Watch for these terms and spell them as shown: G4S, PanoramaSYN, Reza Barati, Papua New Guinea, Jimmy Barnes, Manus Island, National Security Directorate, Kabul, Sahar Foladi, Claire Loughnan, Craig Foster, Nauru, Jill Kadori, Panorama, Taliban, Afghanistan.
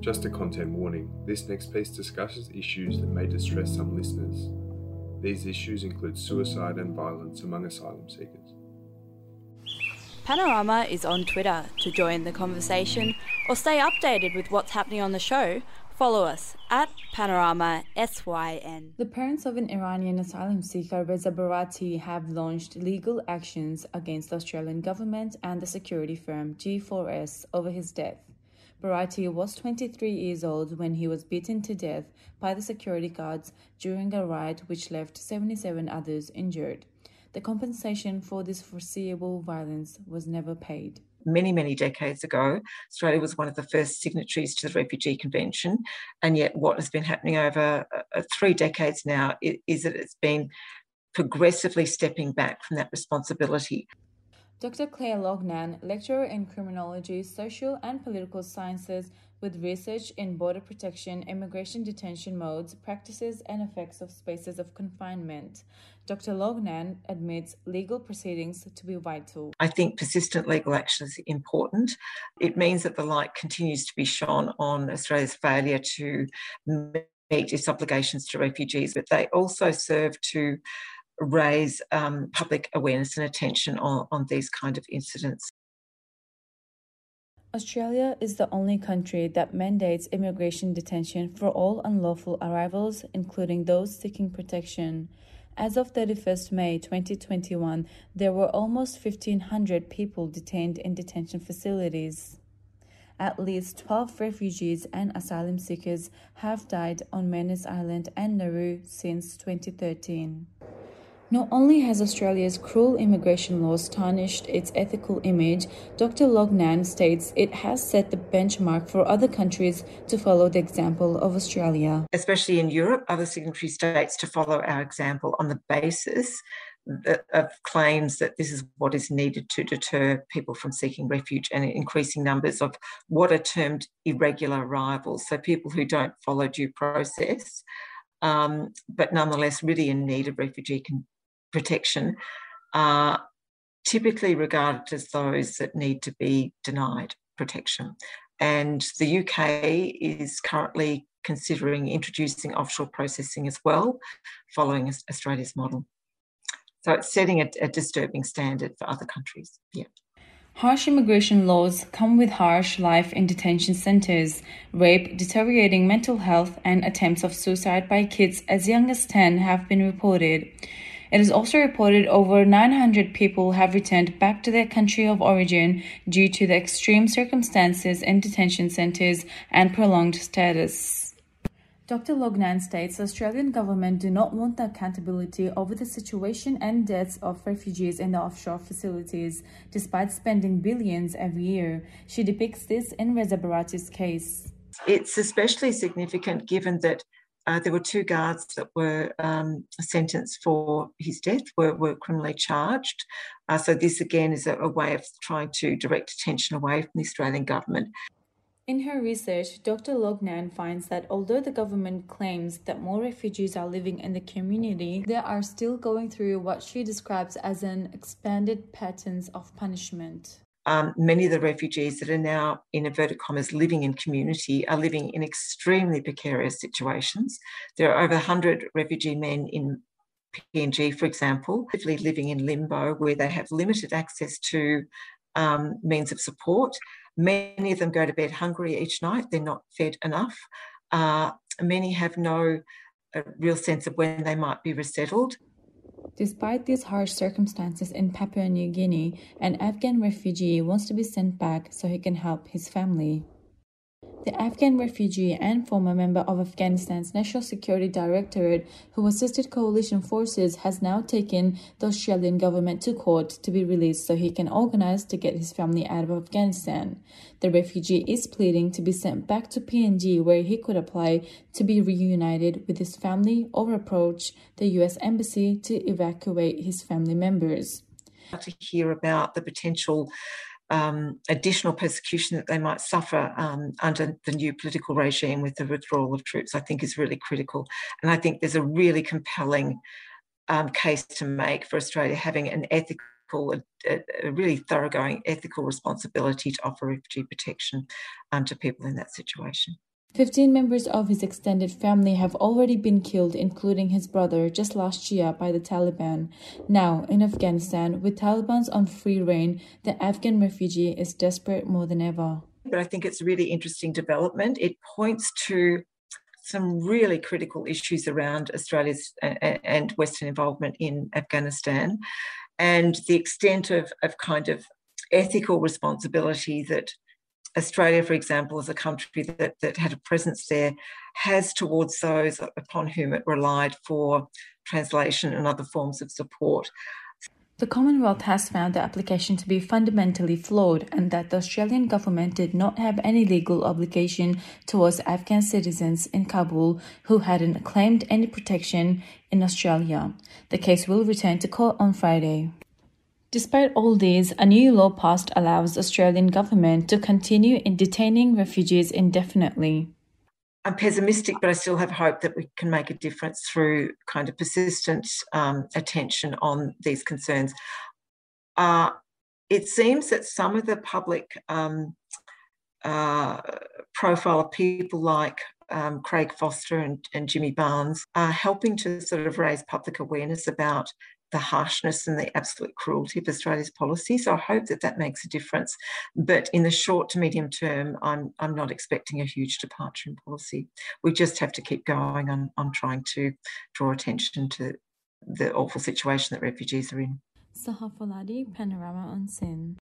Just a content warning, this next piece discusses issues that may distress some listeners. These issues include suicide and violence among asylum seekers. Panorama is on Twitter. To join the conversation or stay updated with what's happening on the show, follow us at PanoramaSYN. The parents of an Iranian asylum seeker, Reza Barati, have launched legal actions against the Australian government and the security firm G4S over his death. Barati was 23 years old when he was beaten to death by the security guards during a riot which left 77 others injured. The compensation for this foreseeable violence was never paid. Many decades ago, Australia was one of the first signatories to the Refugee Convention, and yet what has been happening over 3 decades now is that it's been progressively stepping back from that responsibility. Dr. Claire Loughnan, lecturer in criminology, social and political sciences with research in border protection, immigration detention modes, practices and effects of spaces of confinement. Dr. Loughnan admits legal proceedings to be vital. I think persistent legal action is important. It means that the light continues to be shone on Australia's failure to meet its obligations to refugees, but they also serve to raise public awareness and attention on these kind of incidents. Australia is the only country that mandates immigration detention for all unlawful arrivals, including those seeking protection. As of 31st May 2021, there were almost 1,500 people detained in detention facilities. At least 12 refugees and asylum seekers have died on Manus Island and Nauru since 2013. Not only has Australia's cruel immigration laws tarnished its ethical image, Dr. Loughnan states it has set the benchmark for other countries to follow the example of Australia. Especially in Europe, other signatory states to follow our example on the basis of claims that this is what is needed to deter people from seeking refuge, and increasing numbers of what are termed irregular arrivals, so people who don't follow due process, but nonetheless really in need of refugee protection, are typically regarded as those that need to be denied protection. And the UK is currently considering introducing offshore processing as well, following Australia's model. So it's setting a disturbing standard for other countries. Yeah. Harsh immigration laws come with harsh life in detention centres, rape, deteriorating mental health and attempts of suicide by kids as young as 10 have been reported. It is also reported over 900 people have returned back to their country of origin due to the extreme circumstances in detention centres and prolonged status. Dr. Loughnan states the Australian government do not want the accountability over the situation and deaths of refugees in the offshore facilities, despite spending billions every year. She depicts this in Reza Barati's case. It's especially significant given that there were 2 guards that were sentenced for his death, were criminally charged. So this again is a way of trying to direct attention away from the Australian government. In her research, Dr. Loughnan finds that although the government claims that more refugees are living in the community, they are still going through what she describes as an expanded patterns of punishment. Many of the refugees that are now, in inverted commas, living in community are living in extremely precarious situations. There are over 100 refugee men in PNG, for example, living in limbo where they have limited access to means of support. Many of them go to bed hungry each night. They're not fed enough. Many have no real sense of when they might be resettled. Despite these harsh circumstances in Papua New Guinea, an Afghan refugee wants to be sent back so he can help his family. The Afghan refugee and former member of Afghanistan's National Security Directorate, who assisted coalition forces, has now taken the Australian government to court to be released so he can organise to get his family out of Afghanistan. The refugee is pleading to be sent back to PNG, where he could apply to be reunited with his family or approach the US embassy to evacuate his family members. To hear about the potential additional persecution that they might suffer under the new political regime with the withdrawal of troops, I think is really critical. And I think there's a really compelling case to make for Australia having an ethical, a really thoroughgoing ethical responsibility to offer refugee protection to people in that situation. 15 members of his extended family have already been killed, including his brother, just last year by the Taliban. Now, in Afghanistan, with Taliban's on free rein, the Afghan refugee is desperate more than ever. But I think it's a really interesting development. It points to some really critical issues around Australia's and Western involvement in Afghanistan and the extent of kind of ethical responsibility that Australia, for example, as a country that had a presence there, has towards those upon whom it relied for translation and other forms of support. The Commonwealth has found the application to be fundamentally flawed and that the Australian government did not have any legal obligation towards Afghan citizens in Kabul who hadn't claimed any protection in Australia. The case will return to court on Friday. Despite all these, a new law passed allows the Australian government to continue in detaining refugees indefinitely. I'm pessimistic, but I still have hope that we can make a difference through kind of persistent attention on these concerns. It seems that some of the public profile of people like Craig Foster and Jimmy Barnes are helping to sort of raise public awareness about the harshness and the absolute cruelty of Australia's policy. So I hope that makes a difference. But in the short to medium term, I'm not expecting a huge departure in policy. We just have to keep going on trying to draw attention to the awful situation that refugees are in. Sahar Foladi, Panorama on SYN.